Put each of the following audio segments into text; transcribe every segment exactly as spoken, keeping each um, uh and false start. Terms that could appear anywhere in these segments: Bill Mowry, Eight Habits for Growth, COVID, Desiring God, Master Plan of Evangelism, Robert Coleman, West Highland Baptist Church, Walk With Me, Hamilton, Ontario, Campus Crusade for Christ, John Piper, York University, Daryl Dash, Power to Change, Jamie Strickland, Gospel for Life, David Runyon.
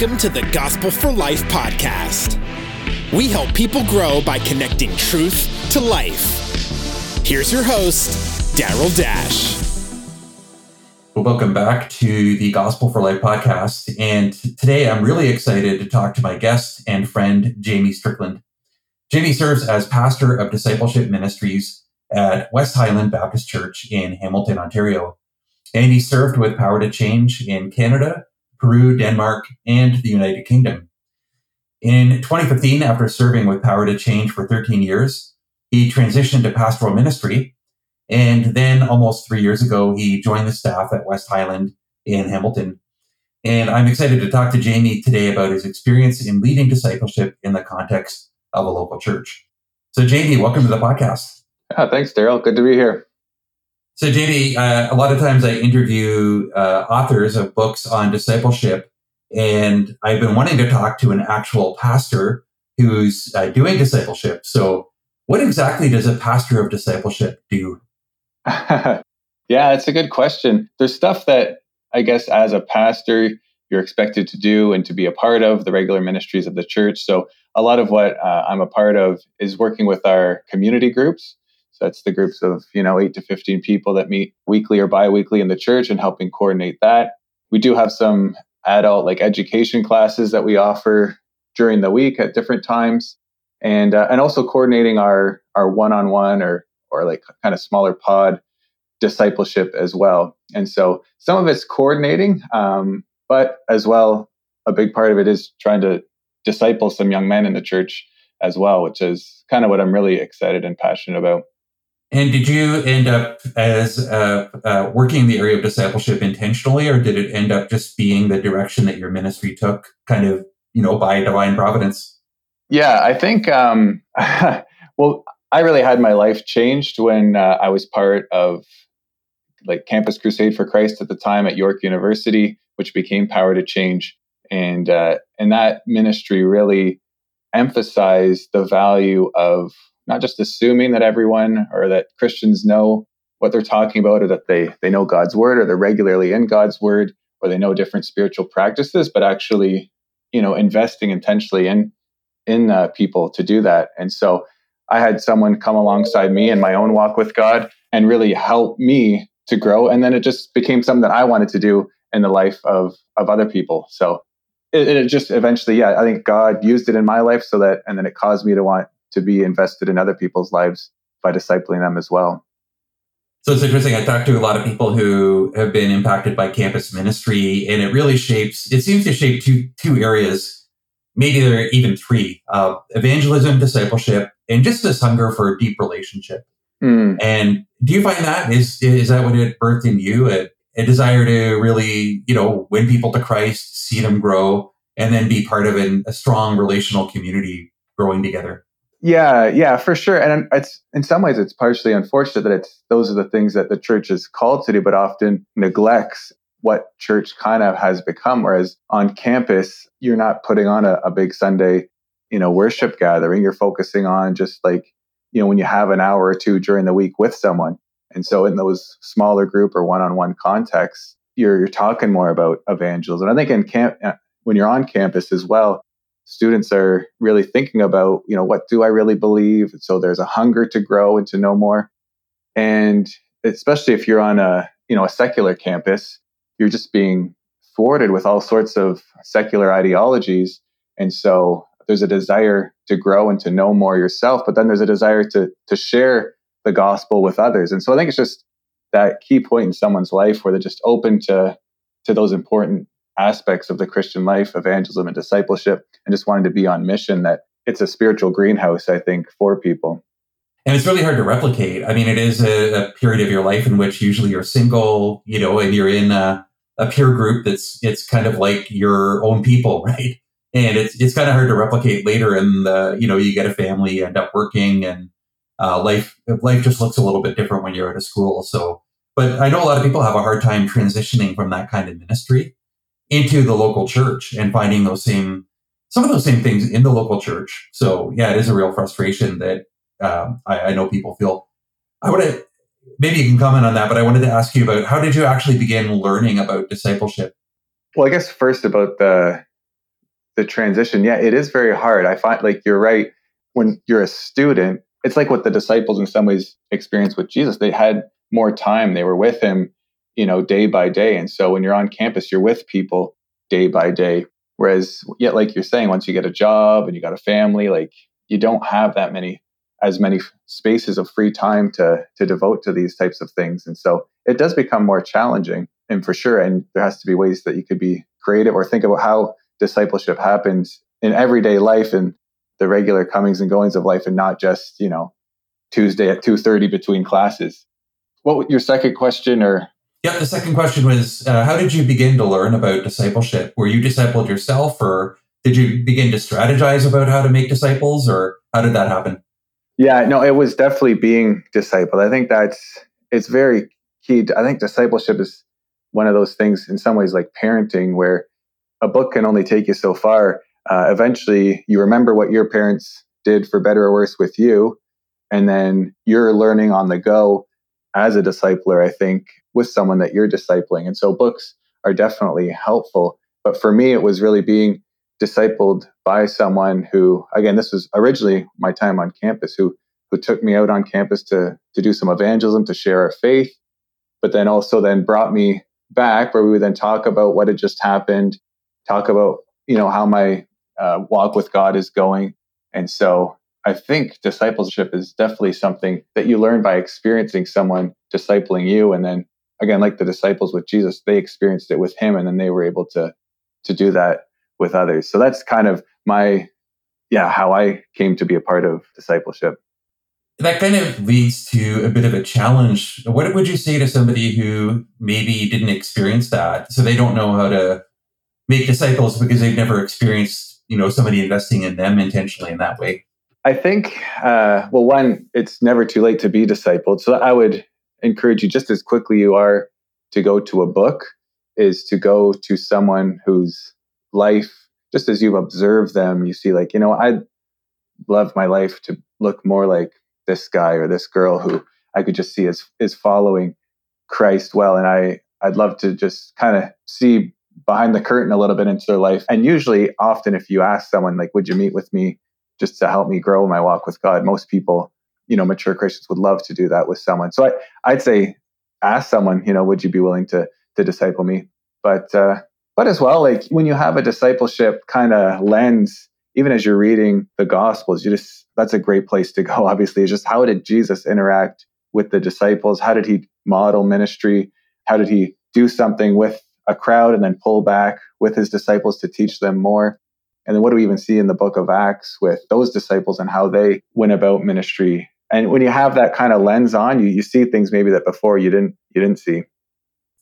Welcome to the Gospel for Life podcast. We help people grow by connecting truth to life. Here's your host, Daryl Dash. Well, welcome back to the Gospel for Life podcast. And today I'm really excited to talk to my guest and friend, Jamie Strickland. Jamie serves as pastor of discipleship ministries at West Highland Baptist Church in Hamilton, Ontario. And he served with Power to Change in Canada, Peru, Denmark, and the United Kingdom. In twenty fifteen, after serving with Power to Change for thirteen years, he transitioned to pastoral ministry. And then almost three years ago, he joined the staff at West Highland in Hamilton. And I'm excited to talk to Jamie today about his experience in leading discipleship in the context of a local church. So Jamie, welcome to the podcast. Yeah, thanks, Daryl. Good to be here. So, Jamie, uh, a lot of times I interview uh, authors of books on discipleship, and I've been wanting to talk to an actual pastor who's uh, doing discipleship. So what exactly does a pastor of discipleship do? Yeah, it's a good question. There's stuff that I guess as a pastor, you're expected to do and to be a part of the regular ministries of the church. So a lot of what uh, I'm a part of is working with our community groups. That's the groups of, you know, eight to fifteen people that meet weekly or biweekly in the church and helping coordinate that. We do have some adult like education classes that we offer during the week at different times. And uh, and also coordinating our our one-on-one or or like kind of smaller pod discipleship as well. And so some of it's coordinating, um, but as well, a big part of it is trying to disciple some young men in the church as well, which is kind of what I'm really excited and passionate about. And did you end up as uh, uh, working in the area of discipleship intentionally, or did it end up just being the direction that your ministry took, kind of, you know, by divine providence? Yeah, I think, um, well, I really had my life changed when uh, I was part of like Campus Crusade for Christ at the time at York University, which became Power to Change. And, uh, and that ministry really emphasized the value of not just assuming that everyone or that Christians know what they're talking about, or that they they know God's word, or they're regularly in God's word, or they know different spiritual practices, but actually, you know, investing intentionally in in uh, people to do that. And so I had someone come alongside me in my own walk with God and really help me to grow. And then it just became something that I wanted to do in the life of of other people. So it, it just eventually, yeah, I think God used it in my life so that, and then it caused me to want to be invested in other people's lives by discipling them as well. So it's interesting. I talked to a lot of people who have been impacted by campus ministry, and it really shapes, it seems to shape two two areas, maybe there are even three, uh, evangelism, discipleship, and just this hunger for a deep relationship. Mm. And do you find that, is is that what it birthed in you, a, a desire to really, you know, win people to Christ, see them grow, and then be part of an, a strong relational community growing together? Yeah, yeah, for sure. And it's in some ways, it's partially unfortunate that it's those are the things that the church is called to do, but often neglects what church kind of has become. Whereas on campus, you're not putting on a, a big Sunday, you know, worship gathering. You're focusing on just like, you know, when you have an hour or two during the week with someone. And so in those smaller group or one-on-one contexts, you're you're talking more about evangelism. And I think in camp, when you're on campus as well, students are really thinking about, you know, what do I really believe? And so there's a hunger to grow and to know more. And especially if you're on a, you know, a secular campus, you're just being thwarted with all sorts of secular ideologies. And so there's a desire to grow and to know more yourself, but then there's a desire to to share the gospel with others. And so I think it's just that key point in someone's life where they're just open to to those important aspects of the Christian life, evangelism and discipleship, and just wanting to be on mission, that it's a spiritual greenhouse, I think, for people. And it's really hard to replicate. I mean, it is a, a period of your life in which usually you're single, you know, and you're in a, a peer group that's, it's kind of like your own people, right? And it's it's kind of hard to replicate later in the, you know, you get a family, you end up working, and uh, life life just looks a little bit different when you're out of school. So, but I know a lot of people have a hard time transitioning from that kind of ministry into the local church and finding those same, some of those same things in the local church. So yeah, it is a real frustration that um, I, I know people feel. I want to, maybe you can comment on that, but I wanted to ask you about how did you actually begin learning about discipleship? Well, I guess first about the the transition, yeah, it is very hard. I find, like, you're right. When you're a student, it's like what the disciples in some ways experienced with Jesus. They had more time. They were with him, you know, day by day. And so when you're on campus, you're with people day by day. Whereas, yet, like you're saying, once you get a job and you got a family, like, you don't have that many, as many spaces of free time to to devote to these types of things. And so it does become more challenging, and for sure. And there has to be ways that you could be creative or think about how discipleship happens in everyday life and the regular comings and goings of life, and not just, you know, Tuesday at two thirty between classes. What was your second question? Or yeah, the second question was, uh, how did you begin to learn about discipleship? Were you discipled yourself, or did you begin to strategize about how to make disciples, or how did that happen? Yeah, no, it was definitely being discipled. I think that's, it's very key. I think discipleship is one of those things in some ways like parenting, where a book can only take you so far. Uh, eventually, you remember what your parents did for better or worse with you. And then you're learning on the go as a discipler, I think, with someone that you're discipling. And so books are definitely helpful. But for me, it was really being discipled by someone who, again, this was originally my time on campus, who who took me out on campus to to do some evangelism, to share our faith, but then also then brought me back, where we would then talk about what had just happened, talk about, you know, how my uh, walk with God is going. And so I think discipleship is definitely something that you learn by experiencing someone discipling you. And then again, like the disciples with Jesus, they experienced it with him, and then they were able to to do that with others. So that's kind of my, yeah, how I came to be a part of discipleship. That kind of leads to a bit of a challenge. What would you say to somebody who maybe didn't experience that? So they don't know how to make disciples because they've never experienced, you know, somebody investing in them intentionally in that way. I think, uh, well, one, it's never too late to be discipled. So I would encourage you, just as quickly you are to go to a book, is to go to someone who's life, just as you observe them, you see, like, you know, I'd love my life to look more like this guy or this girl who I could just see is is following Christ well. And I, I'd love to just kind of see behind the curtain a little bit into their life. And usually, often if you ask someone, like, would you meet with me just to help me grow my walk with God? Most people, you know, mature Christians would love to do that with someone. So I, I'd say, ask someone, you know, would you be willing to to disciple me? But, uh, But as well, like, when you have a discipleship kind of lens, even as you're reading the Gospels, you just, that's a great place to go, obviously. It's just, how did Jesus interact with the disciples? How did he model ministry? How did he do something with a crowd and then pull back with his disciples to teach them more? And then what do we even see in the book of Acts with those disciples and how they went about ministry? And when you have that kind of lens on, you you see things maybe that before you didn't you didn't see.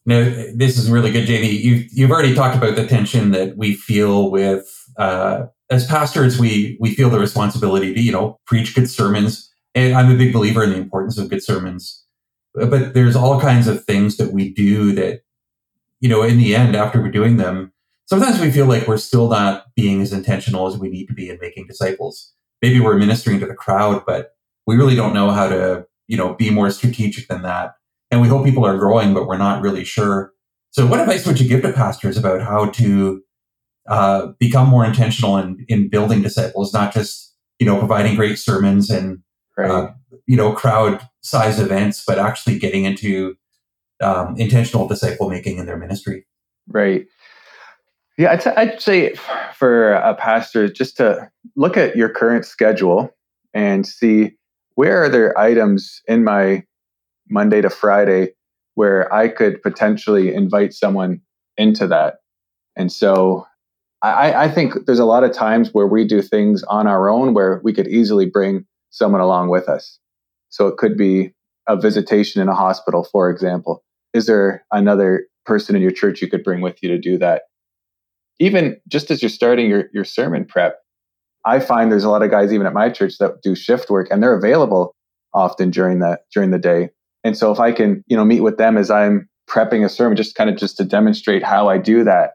No, this is really good, Jamie. You've, you've already talked about the tension that we feel with, uh, as pastors, we we feel the responsibility to, you know, preach good sermons. And I'm a big believer in the importance of good sermons. But there's all kinds of things that we do that, you know, in the end, after we're doing them, sometimes we feel like we're still not being as intentional as we need to be in making disciples. Maybe we're ministering to the crowd, but we really don't know how to, you know, be more strategic than that. And we hope people are growing, but we're not really sure. So what advice would you give to pastors about how to uh, become more intentional in, in building disciples, not just, you know, providing great sermons and, right. uh, you know, crowd size events, but actually getting into um, intentional disciple making in their ministry? Right. Yeah, I'd, I'd say for a pastor, just to look at your current schedule and see, where are there items in my Monday to Friday where I could potentially invite someone into that. And so I, I think there's a lot of times where we do things on our own where we could easily bring someone along with us. So it could be a visitation in a hospital, for example. Is there another person in your church you could bring with you to do that? Even just as you're starting your, your sermon prep, I find there's a lot of guys even at my church that do shift work, and they're available often during that during the day. And so if I can, you know, meet with them as I'm prepping a sermon, just kind of just to demonstrate how I do that.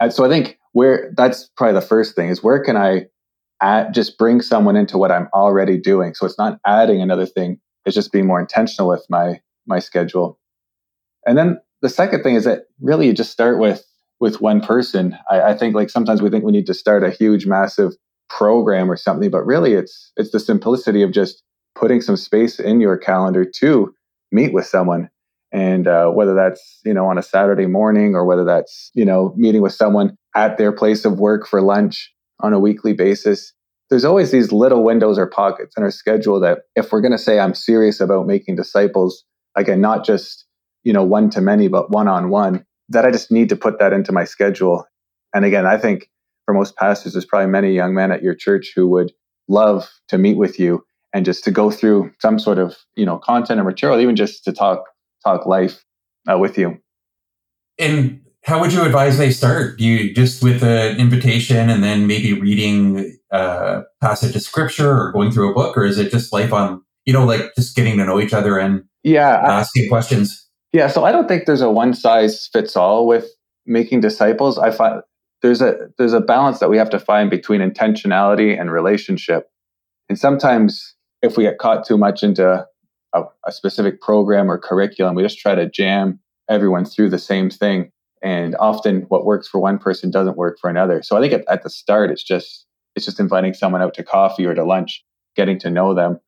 And so I think where that's probably the first thing is, where can I add, just bring someone into what I'm already doing? So it's not adding another thing. It's just being more intentional with my, my schedule. And then the second thing is that really you just start with with one person. I, I think like sometimes we think we need to start a huge, massive program or something, but really it's it's the simplicity of just putting some space in your calendar to meet with someone. And uh, whether that's, you know, on a Saturday morning or whether that's, you know, meeting with someone at their place of work for lunch on a weekly basis, there's always these little windows or pockets in our schedule that if we're going to say I'm serious about making disciples, again, not just, you know, one to many, but one on one, that I just need to put that into my schedule. And again, I think for most pastors, there's probably many young men at your church who would love to meet with you and just to go through some sort of, you know, content or material, even just to talk talk life uh, with you. And how would you advise they start? Do you just with an invitation and then maybe reading a passage of scripture or going through a book, or is it just life on, you know, like just getting to know each other and yeah, asking I, questions? Yeah. So I don't think there's a one size fits all with making disciples. I find there's a, there's a balance that we have to find between intentionality and relationship. And sometimes if we get caught too much into a, a specific program or curriculum, we just try to jam everyone through the same thing. And often what works for one person doesn't work for another. So I think at, at the start, it's just it's just inviting someone out to coffee or to lunch, getting to know them,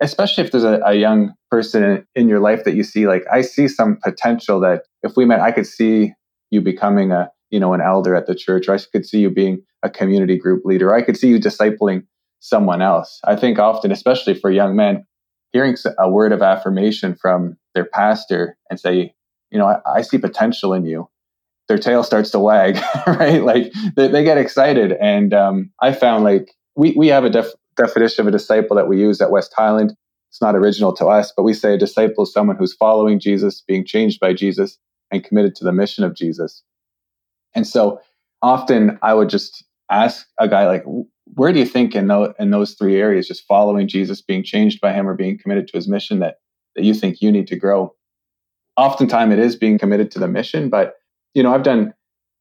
especially if there's a, a young person in, in your life that you see, like, I see some potential that if we met, I could see you becoming a, you know, an elder at the church, or I could see you being a community group leader, or I could see you discipling someone else. I think often, especially for young men, hearing a word of affirmation from their pastor and say, you know, I, I see potential in you. Their tail starts to wag, right? Like they, they get excited. And um, I found like we, we have a def- definition of a disciple that we use at West Highland. It's not original to us, but we say a disciple is someone who's following Jesus, being changed by Jesus, and committed to the mission of Jesus. And so often I would just ask a guy, like, where do you think in, the, in those three areas, just following Jesus, being changed by him, or being committed to his mission, that, that you think you need to grow? Oftentimes it is being committed to the mission, but you know, I've done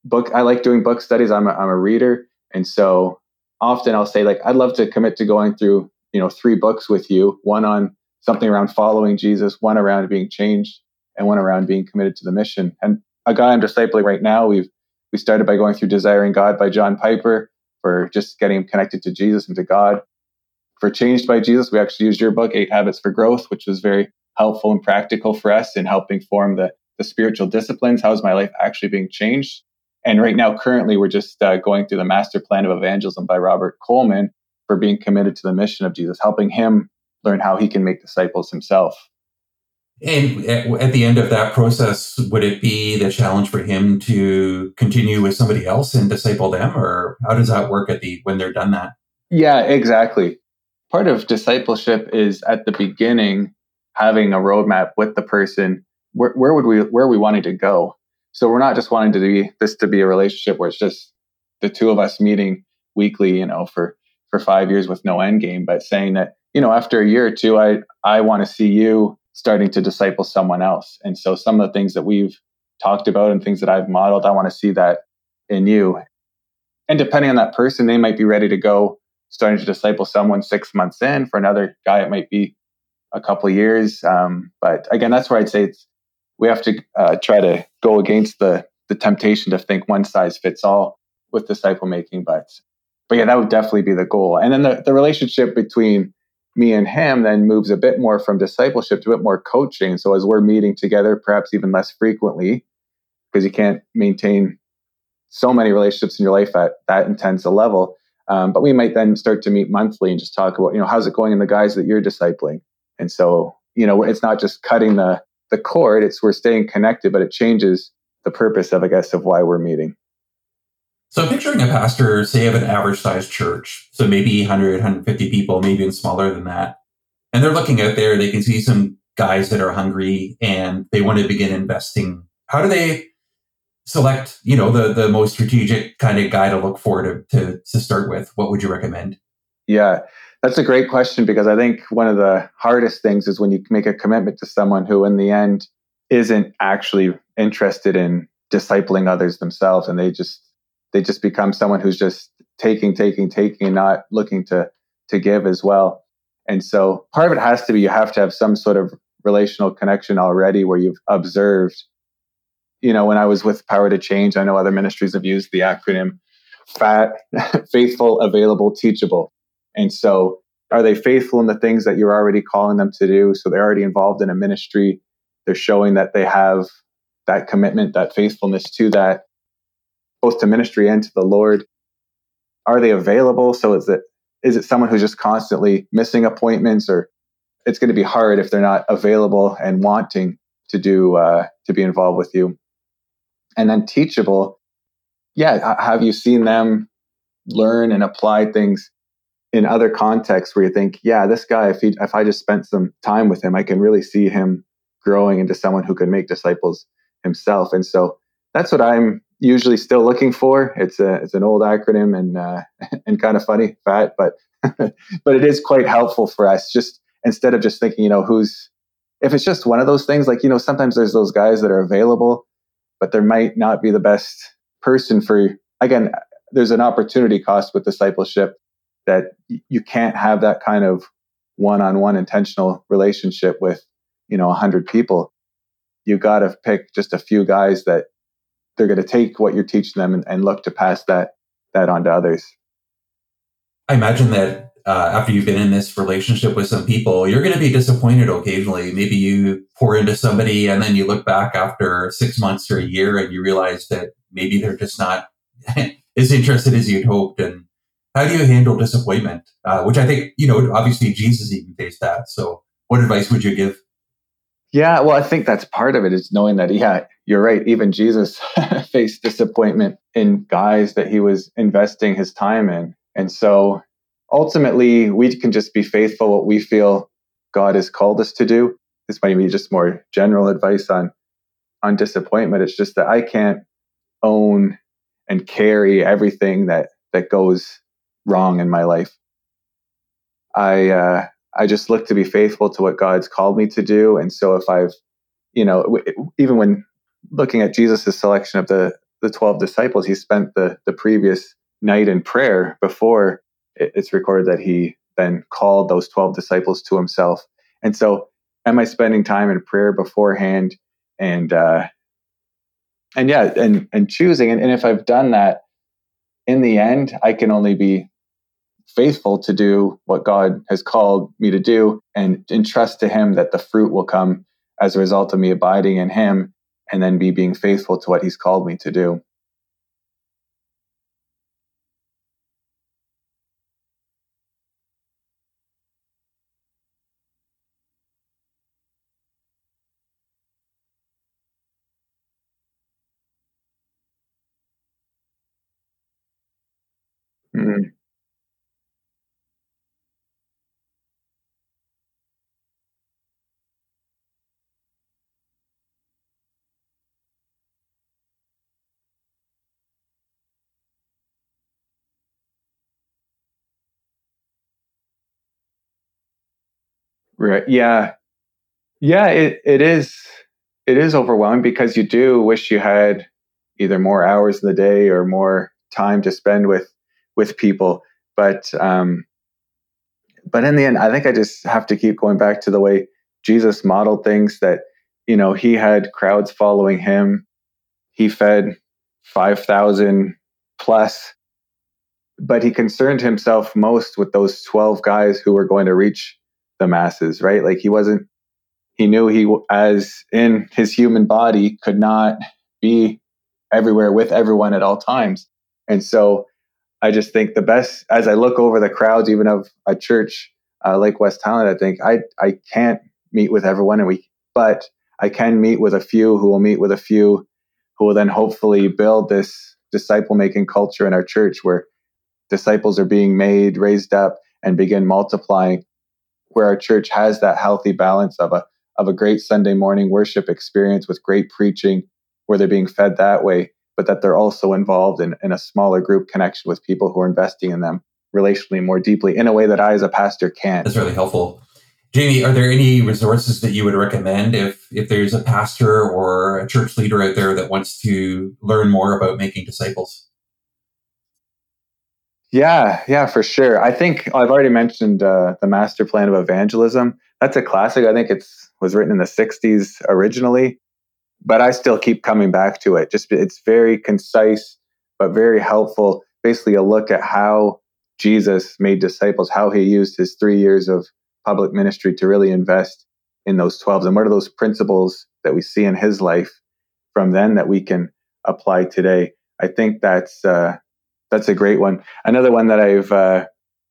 book, I like doing book studies. I'm a, I'm a reader. And so often I'll say like, I'd love to commit to going through, you know, three books with you, one on something around following Jesus, one around being changed, and one around being committed to the mission. And a guy I'm discipling right now, we've, we started by going through Desiring God by John Piper for just getting him connected to Jesus and to God. For Changed by Jesus, we actually used your book, Eight Habits for Growth, which was very helpful and practical for us in helping form the The spiritual disciplines. How is my life actually being changed? And right now, currently, we're just uh, going through the Master Plan of Evangelism by Robert Coleman for being committed to the mission of Jesus, helping him learn how he can make disciples himself. And at, at the end of that process, would it be the challenge for him to continue with somebody else and disciple them, or how does that work at the when they're done that? Yeah, exactly. Part of discipleship is at the beginning having a roadmap with the person. Where, where would we, where are we wanting to go? So we're not just wanting to be this to be a relationship where it's just the two of us meeting weekly, you know, for, for five years with no end game, but saying that, you know, after a year or two, I, I want to see you starting to disciple someone else. And so some of the things that we've talked about and things that I've modeled, I want to see that in you. And depending on that person, they might be ready to go starting to disciple someone six months in. For another guy, it might be a couple of years. Um, but again, that's where I'd say it's, we have to uh, try to go against the the temptation to think one size fits all with disciple making. But, but yeah, that would definitely be the goal. And then the, the relationship between me and him then moves a bit more from discipleship to a bit more coaching. So as we're meeting together, perhaps even less frequently, because you can't maintain so many relationships in your life at that intense a level. Um, but we might then start to meet monthly and just talk about, you know, how's it going in the guys that you're discipling? And so, you know, it's not just cutting the the cord, it's we're staying connected, but it changes the purpose of, I guess, of why we're meeting. So picturing a pastor, say, of an average sized church, so maybe one hundred, one hundred fifty people, maybe even smaller than that. And they're looking out there, they can see some guys that are hungry and they want to begin investing. How do they select, you know, the, the most strategic kind of guy to look for to, to, to start with? What would you recommend? Yeah, that's a great question, because I think one of the hardest things is when you make a commitment to someone who in the end isn't actually interested in discipling others themselves. And they just they just become someone who's just taking, taking, taking, and not looking to to give as well. And so part of it has to be you have to have some sort of relational connection already where you've observed, you know, when I was with Power to Change, I know other ministries have used the acronym FAT, faithful, available, teachable. And so are they faithful in the things that you're already calling them to do? So they're already involved in a ministry. They're showing that they have that commitment, that faithfulness to that, both to ministry and to the Lord. Are they available? So is it is it someone who's just constantly missing appointments? Or it's going to be hard if they're not available and wanting to do uh, to be involved with you. And then teachable, yeah, have you seen them learn and apply things in other contexts where you think, yeah, this guy, if he, if I just spent some time with him, I can really see him growing into someone who can make disciples himself. And so that's what I'm usually still looking for. It's a it's an old acronym and uh, and kind of funny, fat, but but it is quite helpful for us. Just instead of just thinking, you know, who's if it's just one of those things, like, you know, sometimes there's those guys that are available, but there might not be the best person for you. Again, there's an opportunity cost with discipleship that you can't have that kind of one-on-one intentional relationship with, you know, a hundred people. You got to pick just a few guys that they're going to take what you're teaching them and, and look to pass that, that on to others. I imagine that uh, after you've been in this relationship with some people, you're going to be disappointed occasionally. Maybe you pour into somebody and then you look back after six months or a year and you realize that maybe they're just not as interested as you'd hoped. And how do you handle disappointment? Uh, which I think, you know, obviously Jesus even faced that. So what advice would you give? Yeah, well, I think that's part of it is knowing that, yeah, you're right. Even Jesus faced disappointment in guys that he was investing his time in. And so ultimately, we can just be faithful what we feel God has called us to do. This might be just more general advice on, on disappointment. It's just that I can't own and carry everything that, that goes wrong in my life. I, uh, I just look to be faithful to what God's called me to do. And so if I've, you know, w- even when looking at Jesus's selection of the, the twelve disciples, he spent the, the previous night in prayer before it, it's recorded that he then called those twelve disciples to himself. And so am I spending time in prayer beforehand? And, uh, and yeah, and, and choosing. And, and if I've done that, in the end, I can only be faithful to do what God has called me to do and entrust to him that the fruit will come as a result of me abiding in him and then be being faithful to what he's called me to do. Mm. Right. Yeah. Yeah, it, it is. It is overwhelming because you do wish you had either more hours in the day or more time to spend with, with people. But, um, but in the end, I think I just have to keep going back to the way Jesus modeled things that, you know, he had crowds following him. He fed five thousand plus, but he concerned himself most with those twelve guys who were going to reach the masses, right? Like he wasn't, he knew he as in his human body could not be everywhere with everyone at all times. And so I just think the best, as I look over the crowds, even of a church uh, like West Highland, I think I, I can't meet with everyone and we, but I can meet with a few who will meet with a few who will then hopefully build this disciple making culture in our church where disciples are being made, raised up and begin multiplying, where our church has that healthy balance of a of a great Sunday morning worship experience with great preaching, where they're being fed that way, but that they're also involved in, in a smaller group connection with people who are investing in them relationally more deeply in a way that I as a pastor can. That's really helpful. Jamie, are there any resources that you would recommend if if there's a pastor or a church leader out there that wants to learn more about making disciples? Yeah, yeah, for sure. I think I've already mentioned uh, the Master Plan of Evangelism. That's a classic. I think it was written in the sixties originally. but I still keep coming back to it. Just it's very concise, but very helpful. Basically a look at how Jesus made disciples, how he used his three years of public ministry to really invest in those twelve. And what are those principles that we see in his life from then that we can apply today? I think that's uh, that's a great one. Another one that I've uh,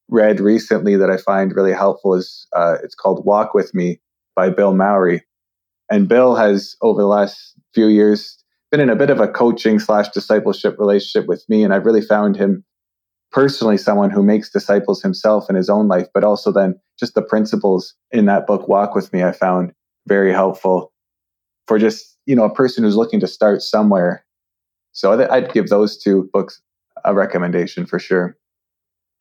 read recently that I find really helpful is uh, it's called Walk With Me by Bill Mowry. And Bill has, over the last few years, been in a bit of a coaching slash discipleship relationship with me. And I've really found him personally someone who makes disciples himself in his own life, but also then just the principles in that book, Walk With Me, I found very helpful for just, you know, a person who's looking to start somewhere. So I'd give those two books a recommendation for sure.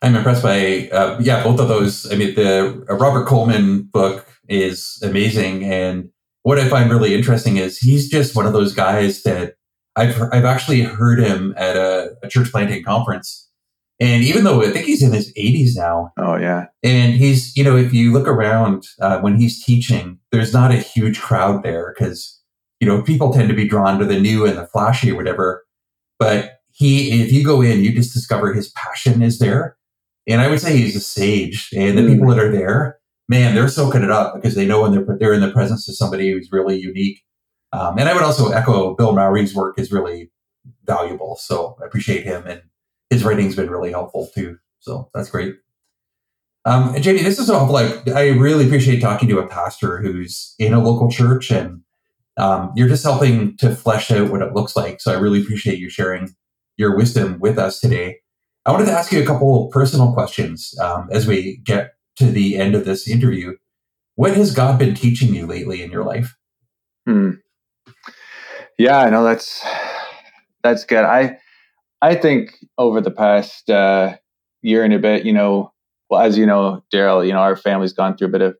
I'm impressed by, uh, yeah, both of those. I mean, the Robert Coleman book is amazing. And what I find really interesting is he's just one of those guys that I've I've actually heard him at a, a church planting conference. And even though I think he's in his eighties now. Oh, yeah. And he's, you know, if you look around uh, when he's teaching, there's not a huge crowd there because, you know, people tend to be drawn to the new and the flashy or whatever. But he, if you go in, you just discover his passion is there. And I would say he's a sage. And the mm-hmm. people that are there, man, they're soaking it up because they know when they're, they're in the presence of somebody who's really unique. Um, and I would also echo Bill Mowry's work is really valuable. So I appreciate him. And his writing's been really helpful too. So that's great. Um, and Jamie, this is all like, I really appreciate talking to a pastor who's in a local church and um, you're just helping to flesh out what it looks like. So I really appreciate you sharing your wisdom with us today. I wanted to ask you a couple personal questions um, as we get to the end of this interview. What has God been teaching you lately in your life? Hmm. Yeah, I know that's, that's good. I, I think over the past uh, year and a bit, you know, well, as you know, Daryl, you know, our family's gone through a bit of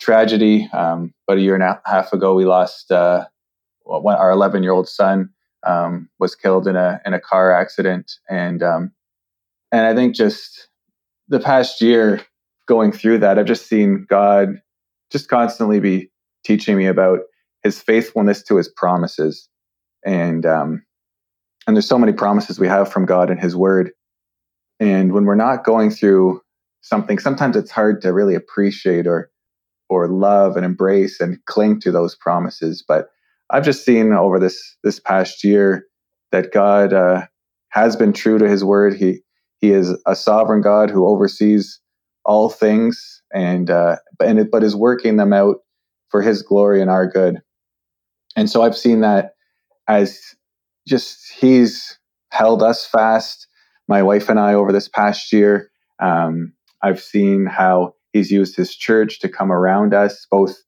tragedy. Um, about a year and a half ago, we lost uh, our eleven-year-old son um, was killed in a in a car accident, and um, and I think just the past year going through that, I've just seen God just constantly be teaching me about his faithfulness to his promises, and. Um, And there's so many promises we have from God and his word. And when we're not going through something, sometimes it's hard to really appreciate or or love and embrace and cling to those promises. But I've just seen over this this past year that God uh, has been true to his word. He he is a sovereign God who oversees all things and uh, and it, but is working them out for his glory and our good. And so I've seen that as just he's held us fast, my wife and I, over this past year. Um, I've seen how he's used his church to come around us, both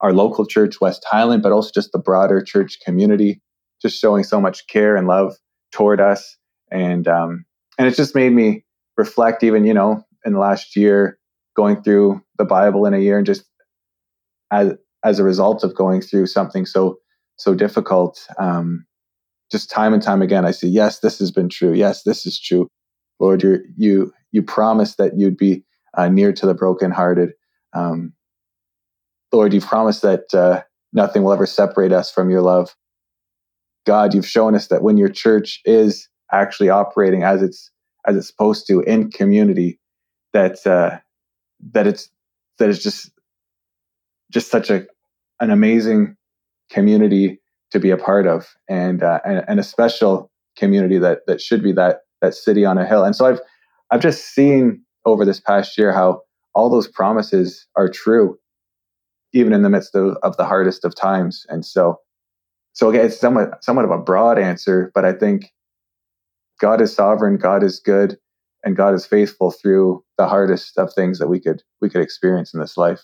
our local church, West Highland, but also just the broader church community, just showing so much care and love toward us. And um, and it's just made me reflect even, you know, in the last year, going through the Bible in a year and just as as a result of going through something so, so difficult, um, just time and time again, I see, yes, this has been true. Yes, this is true. Lord, you you you promised that you'd be uh, near to the brokenhearted. Um, Lord, you promised that uh, nothing will ever separate us from your love. God, you've shown us that when your church is actually operating as it's as it's supposed to in community, that uh, that it's that it's just just such a an amazing community to be a part of, and, uh, and and a special community that that should be that that city on a hill. And so I've I've just seen over this past year how all those promises are true, even in the midst of, of the hardest of times. And so so again, it's somewhat somewhat of a broad answer, but I think God is sovereign, God is good, and God is faithful through the hardest of things that we could we could experience in this life.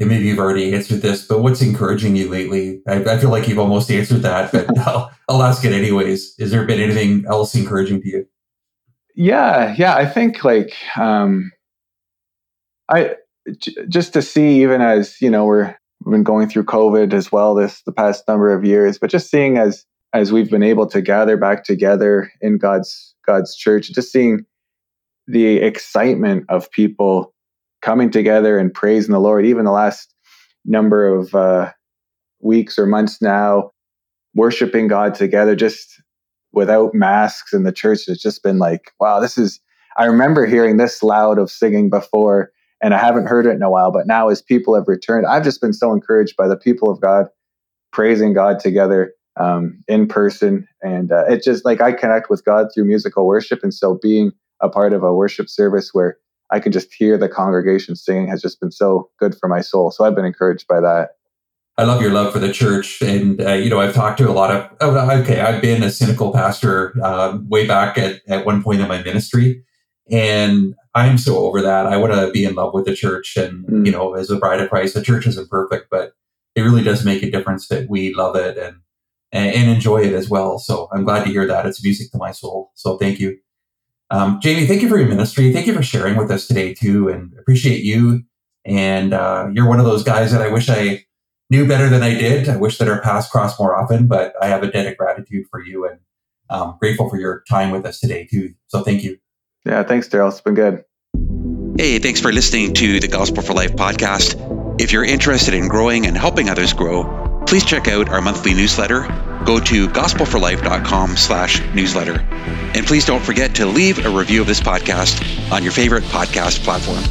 And maybe you've already answered this, but what's encouraging you lately? I, I feel like you've almost answered that, but I'll, I'll ask it anyways. Has there been anything else encouraging to you? Yeah, yeah. I think like um, I j- just to see, even as you know, we're, we've been going through COVID as well this the past number of years, but just seeing as as we've been able to gather back together in God's God's church, just seeing the excitement of people coming together and praising the Lord. Even the last number of uh, weeks or months now, worshiping God together, just without masks in the church. It's just been like, wow, this is, I remember hearing this loud of singing before, and I haven't heard it in a while, but now as people have returned, I've just been so encouraged by the people of God, praising God together um, in person. And uh, it just like, I connect with God through musical worship. And so being a part of a worship service where I can just hear the congregation singing has just been so good for my soul. So I've been encouraged by that. I love your love for the church. And, uh, you know, I've talked to a lot of, oh, okay, I've been a cynical pastor uh, way back at, at one point in my ministry. And I'm so over that. I want to be in love with the church. And, mm. you know, as a bride of Christ, the church isn't perfect, but it really does make a difference that we love it and, and enjoy it as well. So I'm glad to hear that. It's music to my soul. So thank you. Um, Jamie, thank you for your ministry. Thank you for sharing with us today, too, and appreciate you. And uh, you're one of those guys that I wish I knew better than I did. I wish that our paths crossed more often, but I have a debt of gratitude for you and um, grateful for your time with us today, too. So thank you. Yeah, thanks, Daryl. It's been good. Hey, thanks for listening to the Gospel for Life podcast. If you're interested in growing and helping others grow, please check out our monthly newsletter. Go to gospelforlife.com slash newsletter. And please don't forget to leave a review of this podcast on your favorite podcast platform.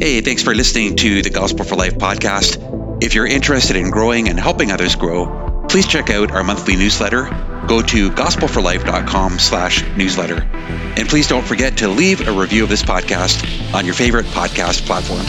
Hey, thanks for listening to the Gospel for Life podcast. If you're interested in growing and helping others grow, please check out our monthly newsletter. Go to gospel for life dot com slash newsletter. And please don't forget to leave a review of this podcast on your favorite podcast platform.